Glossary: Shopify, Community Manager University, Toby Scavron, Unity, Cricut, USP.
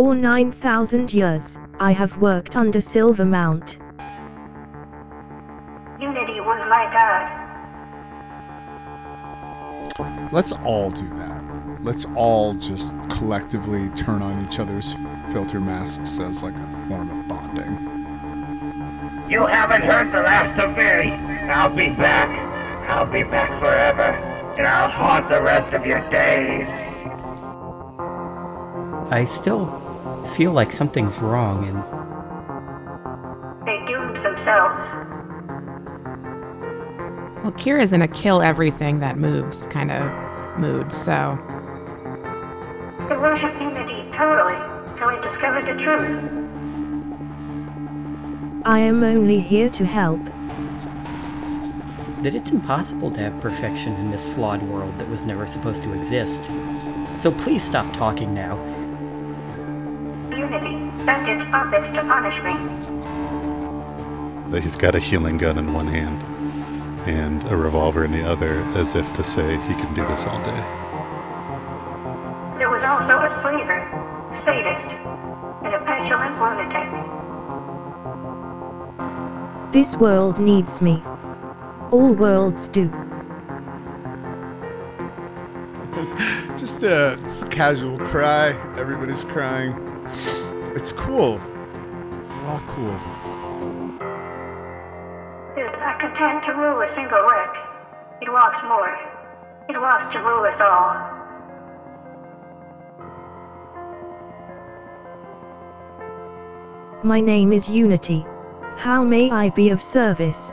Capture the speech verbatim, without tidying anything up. For nine thousand years, I have worked under Silvermount. Unity was my god. Let's all do that. Let's all just collectively turn on each other's filter masks as like a form of bonding. You haven't heard the last of me! I'll be back. I'll be back forever. And I'll haunt the rest of your days. I still feel like something's wrong, and they doomed themselves. Well, Kira's in a kill everything that moves kind of mood, so we worshipped Unity totally till we discovered the truth. I am only here to help. That it's impossible to have perfection in this flawed world that was never supposed to exist. So please stop talking now. Unity sent its puppets to punish me. He's got a healing gun in one hand and a revolver in the other, as if to say he can do this all day. There was also a slaver, sadist, and a petulant lunatic. This world needs me. All worlds do. Just a, just a casual cry. Everybody's crying. It's cool. We're all cool. Is I content to rule a single work? It wants more. It wants to rule us all. My name is Unity. How may I be of service?